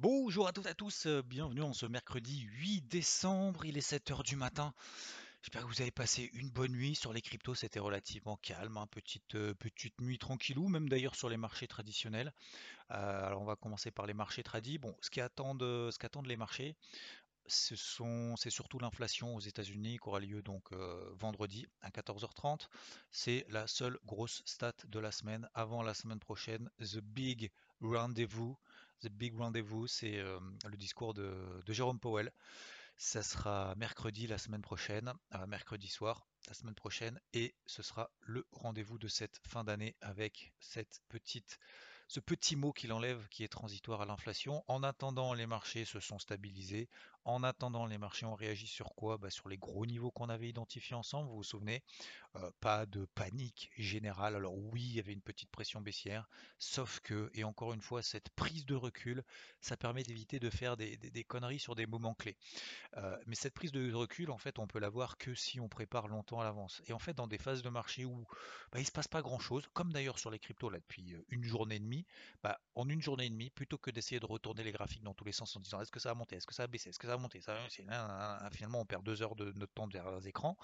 Bonjour à toutes et à tous, bienvenue en ce mercredi 8 décembre, il est 7h du matin. J'espère que vous avez passé une bonne nuit. Sur les cryptos, c'était relativement calme, hein. Petite nuit tranquillou, même d'ailleurs sur les marchés traditionnels. Alors on va commencer par les marchés tradis. Bon, ce qu'attendent les marchés, c'est surtout l'inflation aux États-Unis qui aura lieu donc vendredi à 14h30. C'est la seule grosse stat de la semaine. Avant la semaine prochaine, The Big Rendezvous, c'est le discours de Jérôme Powell. Ça sera mercredi la semaine prochaine, mercredi soir la semaine prochaine, et ce sera le rendez-vous de cette fin d'année avec ce petit mot qu'il enlève qui est transitoire à l'inflation. En attendant, les marchés se sont stabilisés. En attendant, les marchés ont réagi sur quoi ? Bah, sur les gros niveaux qu'on avait identifiés ensemble, vous vous souvenez ? Pas de panique générale. Alors oui, il y avait une petite pression baissière, sauf que, et encore une fois, cette prise de recul, ça permet d'éviter de faire des conneries sur des moments clés. Mais cette prise de recul, en fait, on peut l'avoir que si on prépare longtemps à l'avance. Et en fait, dans des phases de marché où il ne se passe pas grand-chose, comme d'ailleurs sur les cryptos, là, depuis une journée et demie, en une journée et demie, plutôt que d'essayer de retourner les graphiques dans tous les sens en disant est-ce que ça a monté, est-ce que ça a baissé, est-ce que ça a monté, finalement on perd 2 heures de notre temps derrière les écrans,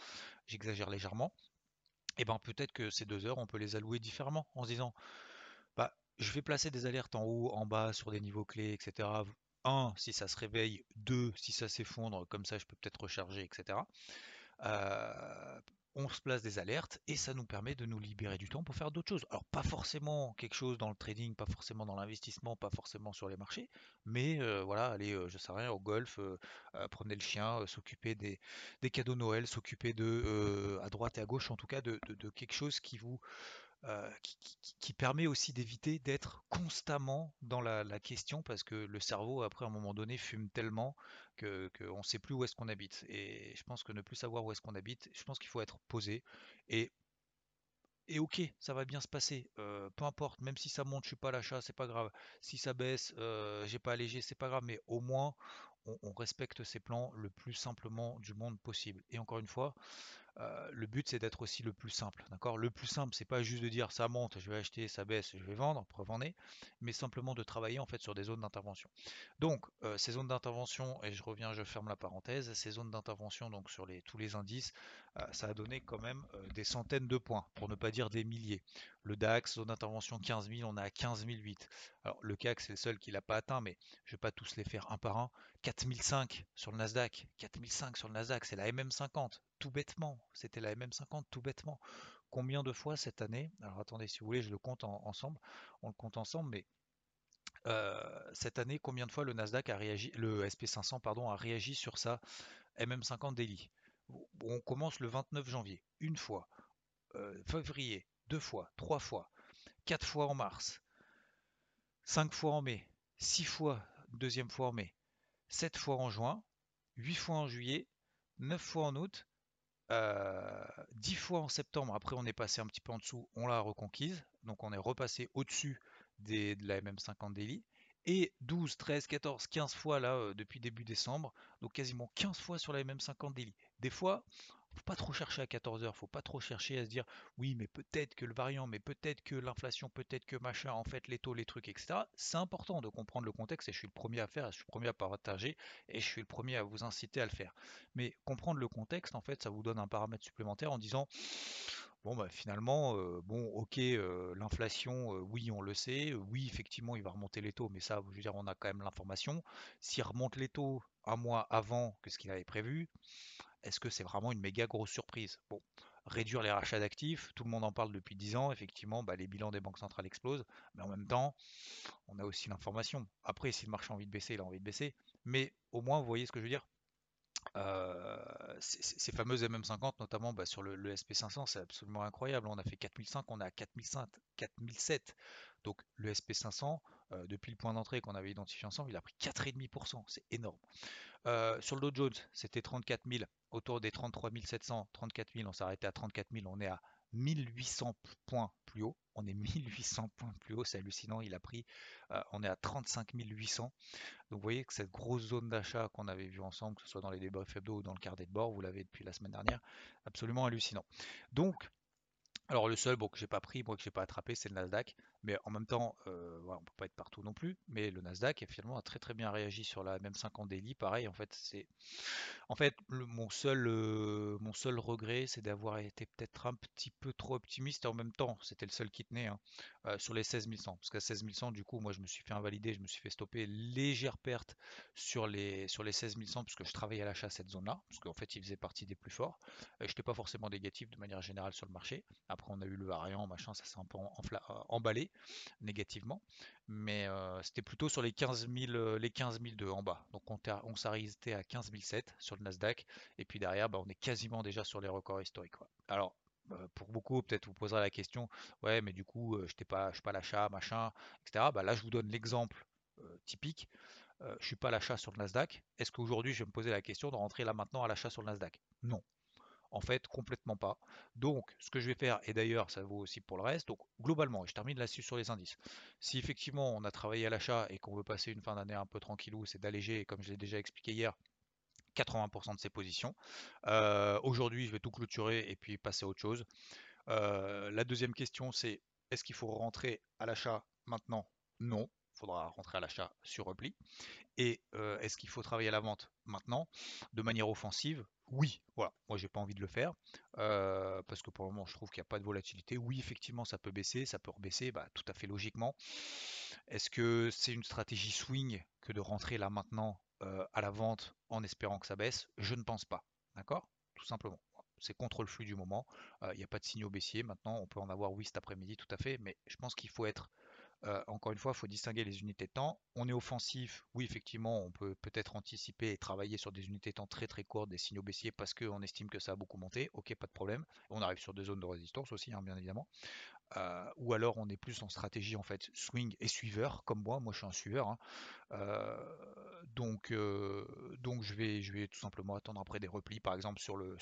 j'exagère légèrement, et bien peut-être que ces 2 heures on peut les allouer différemment en se disant je vais placer des alertes en haut, en bas, sur des niveaux clés, etc. 1, si ça se réveille, 2, si ça s'effondre, comme ça je peux peut-être recharger, etc. On se place des alertes et ça nous permet de nous libérer du temps pour faire d'autres choses. Alors pas forcément quelque chose dans le trading, pas forcément dans l'investissement, pas forcément sur les marchés, mais je sais rien, au golf, promener le chien, s'occuper des cadeaux Noël, s'occuper à droite et à gauche en tout cas de quelque chose qui vous... qui permet aussi d'éviter d'être constamment dans la question, parce que le cerveau après à un moment donné fume tellement qu'on ne sait plus où est-ce qu'on habite, et je pense que ne plus savoir où est-ce qu'on habite, je pense qu'il faut être posé et ok, ça va bien se passer, peu importe, même si ça monte je suis pas à l'achat, c'est pas grave, si ça baisse j'ai pas allégé, c'est pas grave, mais au moins on respecte ses plans le plus simplement du monde possible. Et encore une fois, le but c'est d'être aussi le plus simple, d'accord ? Le plus simple, c'est pas juste de dire ça monte, je vais acheter, ça baisse, je vais vendre, preuve en est, mais simplement de travailler en fait sur des zones d'intervention. Donc ces zones d'intervention, et je ferme la parenthèse, ces zones d'intervention donc sur tous les indices, ça a donné quand même des centaines de points, pour ne pas dire des milliers. Le DAX, zone d'intervention 15 000, on a à 15 008. Alors le CAC, c'est le seul qui l'a pas atteint, mais je vais pas tous les faire un par un. 4005 sur le Nasdaq, 4005 sur le Nasdaq, c'est la MM50, tout bêtement. C'était la MM50, tout bêtement. Combien de fois cette année ? Alors attendez, si vous voulez, je le compte ensemble. On le compte ensemble, mais cette année, combien de fois le Nasdaq a réagi, le SP500 pardon, a réagi sur sa MM50 daily ? On commence le 29 janvier, une fois, février, 2 fois, 3 fois, 4 fois en mars, 5 fois en mai, 6 fois, 2e fois en mai, 7 fois en juin, 8 fois en juillet, 9 fois en août, 10 fois en septembre. Après on est passé un petit peu en dessous, on l'a reconquise, donc on est repassé au-dessus de la MM50 daily, et 12, 13, 14, 15 fois là depuis début décembre, donc quasiment 15 fois sur la MM50 daily. Des fois, faut pas trop chercher à 14h, faut pas trop chercher à se dire oui mais peut-être que le variant, mais peut-être que l'inflation, peut-être que machin, en fait les taux, les trucs, etc. C'est important de comprendre le contexte, et je suis le premier à faire, je suis le premier à partager, et je suis le premier à vous inciter à le faire. Mais comprendre le contexte, en fait, ça vous donne un paramètre supplémentaire en disant finalement, l'inflation, oui on le sait, oui effectivement il va remonter les taux, mais ça je veux dire on a quand même l'information. S'il remonte les taux un mois avant que ce qu'il avait prévu, est-ce que c'est vraiment une méga grosse surprise ? Bon, réduire les rachats d'actifs, tout le monde en parle depuis 10 ans, effectivement, les bilans des banques centrales explosent, mais en même temps, on a aussi l'information. Après, si le marché a envie de baisser, il a envie de baisser, mais au moins, vous voyez ce que je veux dire ? Ces fameuses MM50, notamment sur le SP500, c'est absolument incroyable. On a fait 4005, on est à 4007. Donc le SP500, depuis le point d'entrée qu'on avait identifié ensemble, il a pris 4,5%. C'est énorme. Sur le Dow Jones, c'était 34 000, autour des 33 700, 34 000. On s'est arrêté à 34 000, on est à 1800 points plus haut. On est 1800 points plus haut, c'est hallucinant. Il a pris, on est à 35 800. Donc vous voyez que cette grosse zone d'achat qu'on avait vue ensemble, que ce soit dans les débats hebdo ou dans le carnet de bord, vous l'avez depuis la semaine dernière, absolument hallucinant. Donc, alors le seul que j'ai pas pris, que j'ai pas attrapé, c'est le Nasdaq. Mais en même temps, on peut pas être partout non plus. Mais le Nasdaq finalement a très bien réagi sur la MM50 daily. Pareil, en fait, c'est mon seul regret, c'est d'avoir été peut-être un petit peu trop optimiste. En même temps, c'était le seul qui tenait sur les 16100. Parce qu'à 16100, du coup, moi, je me suis fait invalider, je me suis fait stopper, légère perte sur les 16100 parce que je travaillais à l'achat à cette zone-là, parce qu'en fait, il faisait partie des plus forts. Je n'étais pas forcément négatif de manière générale sur le marché. Après, on a eu le variant, machin, ça s'est un peu emballé négativement, mais c'était plutôt sur les 15 002 en bas. Donc on s'arrêtait à 15 007 sur le Nasdaq, et puis derrière, on est quasiment déjà sur les records historiques. Ouais. Alors, pour beaucoup, peut-être vous poserez la question, ouais, mais du coup, je suis pas l'achat, machin, etc. Là, je vous donne l'exemple typique. Je suis pas l'achat sur le Nasdaq. Est-ce qu'aujourd'hui, je vais me poser la question de rentrer là maintenant à l'achat sur le Nasdaq? Non. En fait, complètement pas. Donc, ce que je vais faire, et d'ailleurs, ça vaut aussi pour le reste, donc globalement, et je termine là-dessus sur les indices, si effectivement on a travaillé à l'achat et qu'on veut passer une fin d'année un peu tranquillou, c'est d'alléger, et comme je l'ai déjà expliqué hier, 80% de ses positions. Aujourd'hui, je vais tout clôturer et puis passer à autre chose. La deuxième question, c'est est-ce qu'il faut rentrer à l'achat maintenant? Non. Il faudra rentrer à l'achat sur repli. Et est-ce qu'il faut travailler à la vente maintenant de manière offensive? Oui, voilà, moi j'ai pas envie de le faire parce que pour le moment je trouve qu'il n'y a pas de volatilité. Oui, effectivement, ça peut baisser, ça peut rebaisser, tout à fait logiquement. Est-ce que c'est une stratégie swing que de rentrer là maintenant à la vente en espérant que ça baisse? Je ne pense pas, d'accord, tout simplement. C'est contre le flux du moment, il n'y a pas de signaux baissiers. Maintenant, on peut en avoir, oui, cet après-midi, tout à fait, mais je pense qu'il faut être... encore une fois, il faut distinguer les unités de temps. On est offensif, oui, effectivement, on peut peut-être anticiper et travailler sur des unités de temps très courtes, des signaux baissiers, parce qu'on estime que ça a beaucoup monté. Ok, pas de problème. On arrive sur des zones de résistance aussi, hein, bien évidemment. Ou alors, on est plus en stratégie, en fait, swing et suiveur, comme moi. Moi, je suis un suiveur. Hein. Donc je vais tout simplement attendre après des replis. Par exemple, sur le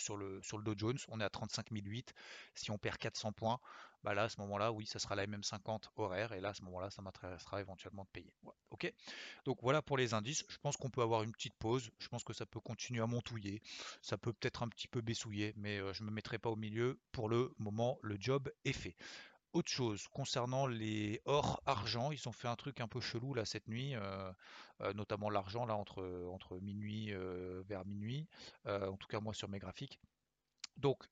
Dow Jones, on est à 35 008. Si on perd 400 points, là, à ce moment-là, oui, ça sera la MM50 horaire. Et là, à ce moment-là, ça m'intéressera éventuellement de payer. Ouais, ok. Donc voilà pour les indices. Je pense qu'on peut avoir une petite pause. Je pense que ça peut continuer à montouiller. Ça peut peut-être un petit peu baissouiller, mais je ne me mettrai pas au milieu. Pour le moment, le job est fait. Autre chose, concernant les or-argent, ils ont fait un truc un peu chelou là cette nuit, notamment l'argent là entre minuit, vers minuit, en tout cas moi sur mes graphiques. Donc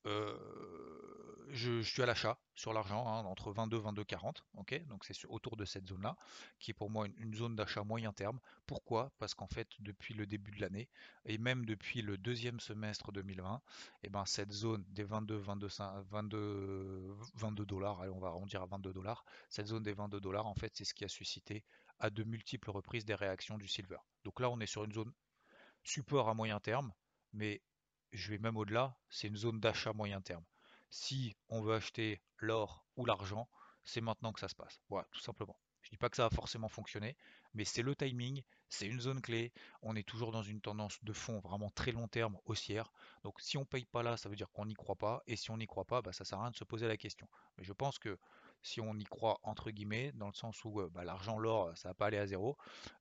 je suis à l'achat sur l'argent, hein, entre 22 et 22,40, ok, donc c'est autour de cette zone là, qui est pour moi une zone d'achat moyen terme. Pourquoi? Parce qu'en fait depuis le début de l'année, et même depuis le deuxième semestre 2020, cette zone des 22 dollars, allez, on va arrondir à 22 dollars, cette zone des 22 dollars, en fait c'est ce qui a suscité à de multiples reprises des réactions du silver. Donc là on est sur une zone support à moyen terme, mais je vais même au-delà, c'est une zone d'achat moyen terme. Si on veut acheter l'or ou l'argent, c'est maintenant que ça se passe. Voilà, tout simplement. Je ne dis pas que ça va forcément fonctionner, mais c'est le timing, c'est une zone clé. On est toujours dans une tendance de fond vraiment très long terme, haussière. Donc si on ne paye pas là, ça veut dire qu'on n'y croit pas. Et si on n'y croit pas, ça ne sert à rien de se poser la question. Mais je pense que si on y croit, entre guillemets, dans le sens où l'argent, l'or, ça va pas aller à zéro,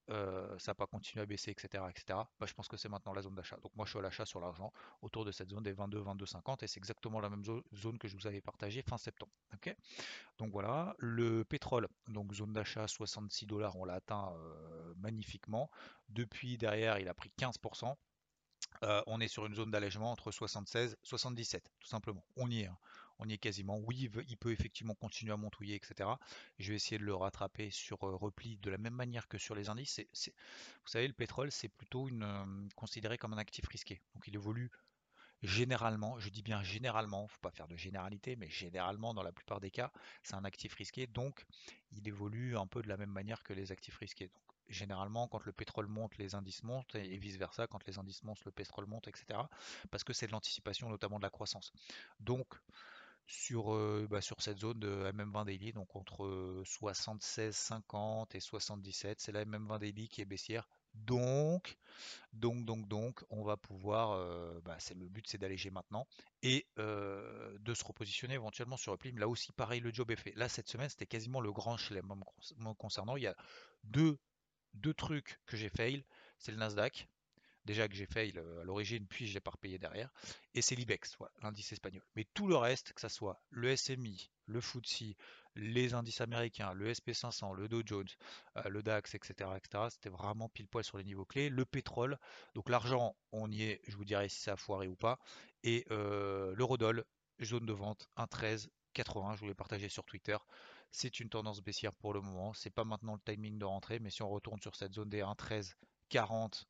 ça va pas continuer à baisser, etc. Je pense que c'est maintenant la zone d'achat. Donc moi, je suis à l'achat sur l'argent autour de cette zone des 22,50, et c'est exactement la même zone que je vous avais partagée fin septembre. Okay, donc voilà, le pétrole, donc zone d'achat 66 dollars, on l'a atteint magnifiquement. Depuis derrière, il a pris 15%. On est sur une zone d'allègement entre 76 et 77, tout simplement. On y est. Hein. On y est quasiment. Oui, il peut effectivement continuer à montouiller, etc. Je vais essayer de le rattraper sur repli de la même manière que sur les indices. Vous savez, le pétrole, c'est plutôt considéré comme un actif risqué. Donc, il évolue Généralement, je dis bien généralement, faut pas faire de généralité, mais généralement, dans la plupart des cas, c'est un actif risqué, donc il évolue un peu de la même manière que les actifs risqués. Donc, généralement, quand le pétrole monte, les indices montent, et vice-versa, quand les indices montent, le pétrole monte, etc. Parce que c'est de l'anticipation, notamment de la croissance. Donc, sur cette zone de MM20 Daily, donc entre 76,50 et 77, c'est la MM20 Daily qui est baissière. Donc, on va pouvoir, le but c'est d'alléger maintenant et de se repositionner éventuellement sur le pli. Là aussi, pareil, le job est fait. Là, cette semaine, c'était quasiment le grand chelem concernant. Il y a deux trucs que j'ai fail. C'est le Nasdaq, déjà que j'ai fail à l'origine, puis je l'ai pas repayé derrière. Et c'est l'Ibex, voilà, l'indice espagnol. Mais tout le reste, que ce soit le SMI, le FTSE, les indices américains, le SP500, le Dow Jones, le DAX, etc. C'était vraiment pile poil sur les niveaux clés. Le pétrole, donc l'argent, on y est, je vous dirai si ça a foiré ou pas. Et l'eurodoll, zone de vente, 1,1380, je vous l'ai partagé sur Twitter. C'est une tendance baissière pour le moment. C'est pas maintenant le timing de rentrée, mais si on retourne sur cette zone des 1,1340,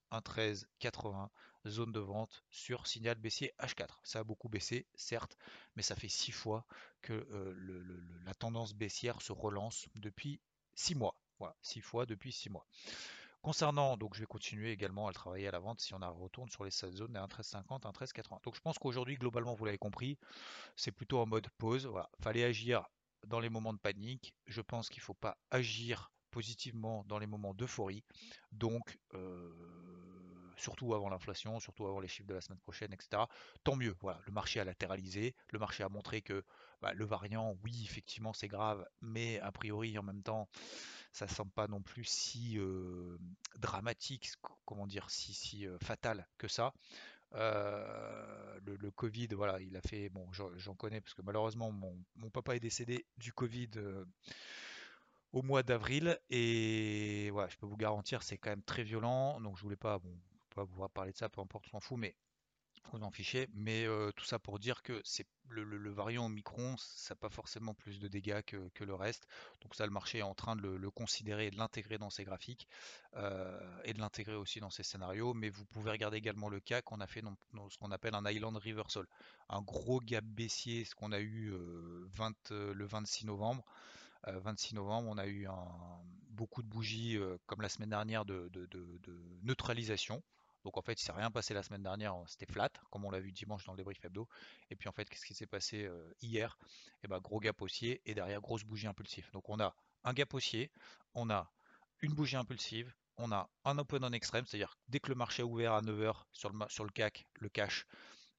1,1380, zone de vente sur signal baissier H4. Ça a beaucoup baissé, certes, mais ça fait 6 fois que la tendance baissière se relance depuis 6 mois. Voilà, 6 fois depuis 6 mois. Concernant, donc je vais continuer également à le travailler à la vente si on retourne sur les zones des 1,1350, 1,1380. Donc je pense qu'aujourd'hui, globalement, vous l'avez compris, c'est plutôt en mode pause. Voilà, fallait agir dans les moments de panique. Je pense qu'il ne faut pas agir positivement dans les moments d'euphorie. Donc, surtout avant l'inflation, surtout avant les chiffres de la semaine prochaine, etc. Tant mieux, voilà, le marché a latéralisé, le marché a montré que le variant, oui, effectivement, c'est grave, mais a priori, en même temps, ça ne semble pas non plus si dramatique, si fatal que ça. Le Covid, voilà, il a fait, bon, j'en connais, parce que malheureusement, mon papa est décédé du Covid au mois d'avril, et voilà, je peux vous garantir, c'est quand même très violent, donc je voulais pas... Bon, vous parler de ça, peu importe, on s'en fout, mais vous en fichez. Mais tout ça pour dire que c'est le variant Omicron, ça n'a pas forcément plus de dégâts que le reste. Donc ça, le marché est en train de le considérer et de l'intégrer dans ses graphiques et de l'intégrer aussi dans ses scénarios. Mais vous pouvez regarder également le CAC. On a fait ce qu'on appelle un Island Reversal, un gros gap baissier, ce qu'on a eu le 26 novembre. 26 novembre, on a eu beaucoup de bougies comme la semaine dernière de neutralisation. Donc en fait, il ne s'est rien passé la semaine dernière, c'était flat, comme on l'a vu dimanche dans le débrief hebdo. Et puis en fait, qu'est-ce qui s'est passé hier? Et ben, gros gap haussier et derrière, grosse bougie impulsive. Donc on a un gap haussier, on a une bougie impulsive, on a un open en extrême, c'est-à-dire dès que le marché a ouvert à 9h sur le CAC, le cash,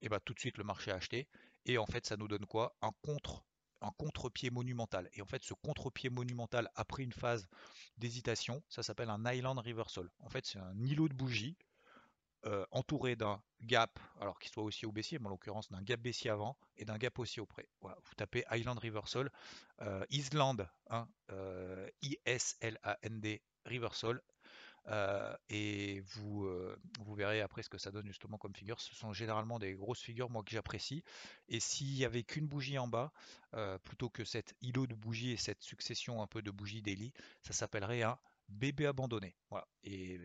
et ben, tout de suite le marché a acheté. Et en fait, ça nous donne quoi? Un contre-pied monumental. Et en fait, ce contre-pied monumental, après une phase d'hésitation, ça s'appelle un Island Reversal. En fait, c'est un îlot de bougies entouré d'un gap, alors qu'il soit haussier ou baissier, mais en l'occurrence d'un gap baissier avant et d'un gap haussier auprès. Voilà, vous tapez Island Reversal, Island, hein, I-S-L-A-N-D, Reversal, et vous verrez après ce que ça donne justement comme figure. Ce sont généralement des grosses figures, moi, que j'apprécie. Et s'il n'y avait qu'une bougie en bas, plutôt que cet îlot de bougies et cette succession un peu de bougies daily, ça s'appellerait un bébé abandonné. Voilà. Et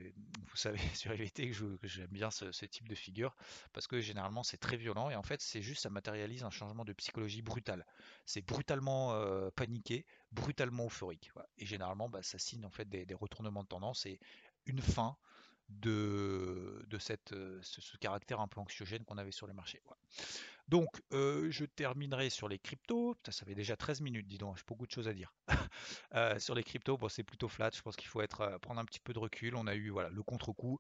vous savez sur LVT que j'aime bien ce type de figure, parce que généralement c'est très violent, et en fait c'est juste, ça matérialise un changement de psychologie brutale. C'est brutalement paniqué, brutalement euphorique. Voilà. Et généralement ça signe en fait des retournements de tendance et une fin de ce caractère un peu anxiogène qu'on avait sur les marchés. Voilà. Donc je terminerai sur les cryptos. Putain, ça fait déjà 13 minutes, dis donc, j'ai beaucoup de choses à dire. Sur les cryptos, c'est plutôt flat, je pense qu'il faut prendre un petit peu de recul. On a eu le contre-coup,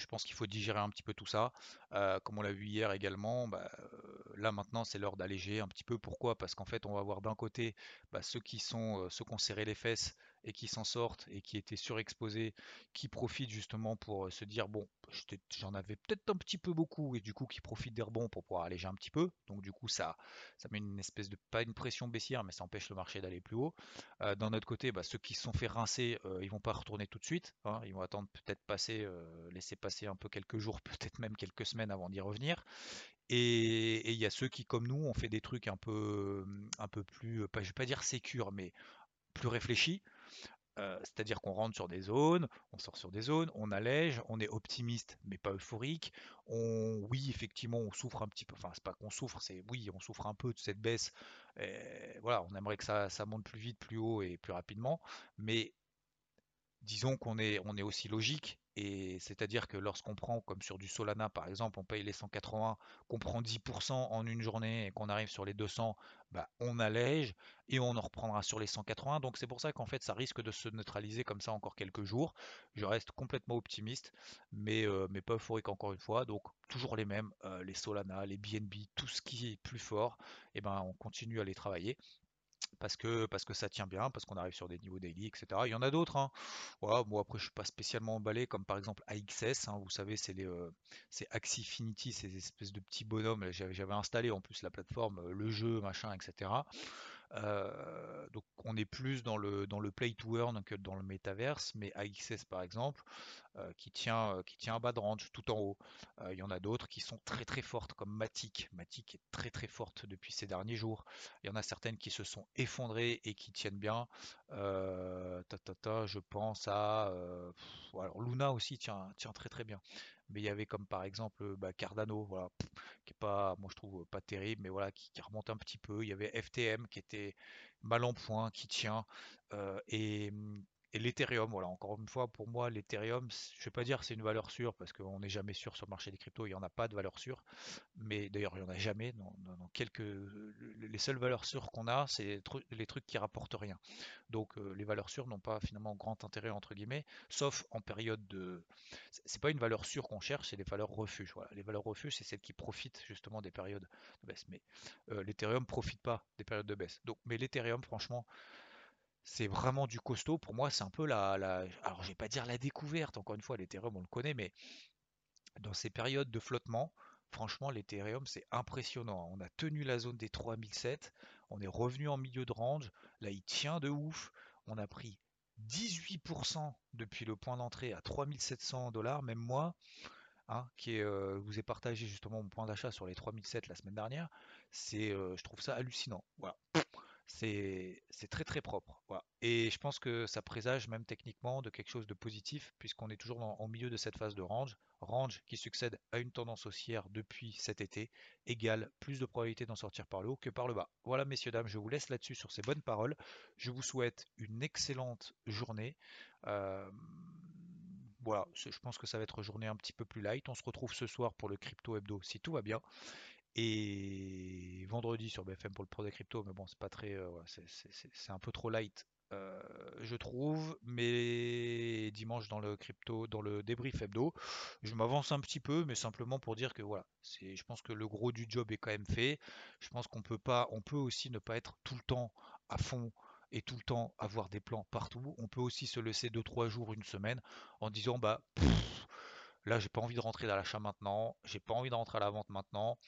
je pense qu'il faut digérer un petit peu tout ça. Comme on l'a vu hier également, là maintenant c'est l'heure d'alléger un petit peu. Pourquoi? Parce qu'en fait on va voir d'un côté ceux qui ont serré les fesses et qui s'en sortent et qui étaient surexposés, qui profitent justement pour se dire bon, j'en avais peut-être un petit peu beaucoup, et du coup qui profitent des rebonds pour pouvoir alléger un petit peu. Donc du coup ça met une espèce de, pas une pression baissière, mais ça empêche le marché d'aller plus haut. D'un autre côté, ceux qui se sont fait rincer, ils vont pas retourner tout de suite, hein, ils vont attendre, peut-être laisser passer un peu quelques jours, peut-être même quelques semaines avant d'y revenir. Et il y a ceux qui, comme nous, ont fait des trucs un peu plus, je vais pas dire sécure, mais plus réfléchis, C'est-à-dire qu'on rentre sur des zones, on sort sur des zones, on allège, on est optimiste mais pas euphorique. Oui, effectivement, on souffre un petit peu. Enfin, c'est pas qu'on souffre, c'est oui, on souffre un peu de cette baisse. Et voilà, on aimerait que ça monte plus vite, plus haut et plus rapidement. Mais disons qu'on est aussi logique. Et c'est-à-dire que lorsqu'on prend, comme sur du Solana par exemple, on paye les 180, qu'on prend 10% en une journée et qu'on arrive sur les 200, bah, on allège et on en reprendra sur les 180. Donc c'est pour ça qu'en fait ça risque de se neutraliser comme ça encore quelques jours. Je reste complètement optimiste, mais pas euphorique encore une fois. Donc toujours les mêmes, les Solana, les BNB, tout ce qui est plus fort, et ben, on continue à les travailler. Parce que ça tient bien, parce qu'on arrive sur des niveaux daily, etc. Il y en a d'autres. Hein. Voilà, bon, après, je ne suis pas spécialement emballé, comme par exemple AXS. Hein, vous savez, c'est Axie Infinity, ces espèces de petits bonhommes. J'avais installé en plus la plateforme, le jeu, machin, etc. Donc, on est plus dans le play to earn que dans le métaverse. Mais AXS, par exemple, qui tient bas de range, tout en haut. Il y en a d'autres qui sont très très fortes, comme Matic. Matic est très très forte depuis ces derniers jours. Il y en a certaines qui se sont effondrées et qui tiennent bien. Je pense à... alors Luna aussi tient très très bien. Mais il y avait comme par exemple Cardano, voilà, qui est pas, moi je trouve pas terrible, mais voilà, qui remonte un petit peu. Il y avait FTM qui était mal en point, qui tient. Et l'Ethereum, voilà, encore une fois, pour moi, l'Ethereum, je ne vais pas dire c'est une valeur sûre, parce qu'on n'est jamais sûr sur le marché des cryptos, il n'y en a pas de valeur sûre, mais d'ailleurs, il n'y en a jamais. Les seules valeurs sûres qu'on a, c'est les trucs qui rapportent rien. Donc, les valeurs sûres n'ont pas finalement grand intérêt, entre guillemets, sauf en période de... C'est pas une valeur sûre qu'on cherche, c'est les valeurs refuges. Voilà. Les valeurs refuges, c'est celles qui profitent justement des périodes de baisse, mais l'Ethereum ne profite pas des périodes de baisse. Donc, mais l'Ethereum, franchement... C'est vraiment du costaud. Pour moi, c'est un peu alors, je vais pas dire la découverte. Encore une fois, l'Ethereum, on le connaît, mais dans ces périodes de flottement, franchement, l'Ethereum, c'est impressionnant. On a tenu la zone des 3007. On est revenu en milieu de range. Là, il tient de ouf. On a pris 18% depuis le point d'entrée à 3700$. Même moi, hein, vous ai partagé justement mon point d'achat sur les 3007 la semaine dernière. Je trouve ça hallucinant. Voilà. C'est très très propre, voilà. Et je pense que ça présage même techniquement de quelque chose de positif, puisqu'on est toujours au milieu de cette phase de range qui succède à une tendance haussière depuis cet été, égale plus de probabilité d'en sortir par le haut que par le bas. Voilà messieurs dames, je vous laisse là-dessus sur ces bonnes paroles, je vous souhaite une excellente journée, voilà, je pense que ça va être une journée un petit peu plus light, on se retrouve ce soir pour le crypto hebdo si tout va bien, et vendredi sur BFM pour le Pro des cryptos, mais bon, c'est pas très, c'est un peu trop light, je trouve. Mais dimanche dans le crypto, dans le débrief hebdo, je m'avance un petit peu, mais simplement pour dire que voilà, je pense que le gros du job est quand même fait. Je pense on peut aussi ne pas être tout le temps à fond et tout le temps avoir des plans partout. On peut aussi se laisser 2-3 jours, une semaine, en disant là, j'ai pas envie de rentrer à l'achat maintenant, j'ai pas envie de rentrer à la vente maintenant.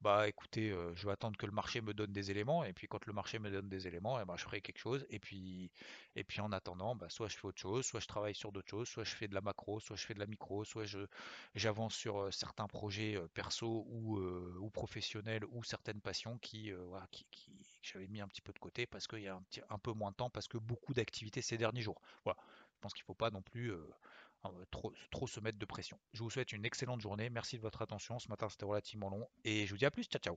Bah écoutez, je vais attendre que le marché me donne des éléments, et puis quand le marché me donne des éléments, et ben, je ferai quelque chose, et puis en attendant, bah, soit je fais autre chose, soit je travaille sur d'autres choses, soit je fais de la macro, soit je fais de la micro, soit j'avance sur certains projets perso ou professionnels, ou certaines passions que j'avais mis un petit peu de côté parce qu'il y a un peu moins de temps, parce que beaucoup d'activités ces derniers jours. Voilà, je pense qu'il ne faut pas non plus... Trop se mettre de pression. Je vous souhaite une excellente journée. Merci de votre attention. Ce matin, c'était relativement long. Et je vous dis à plus. Ciao, ciao.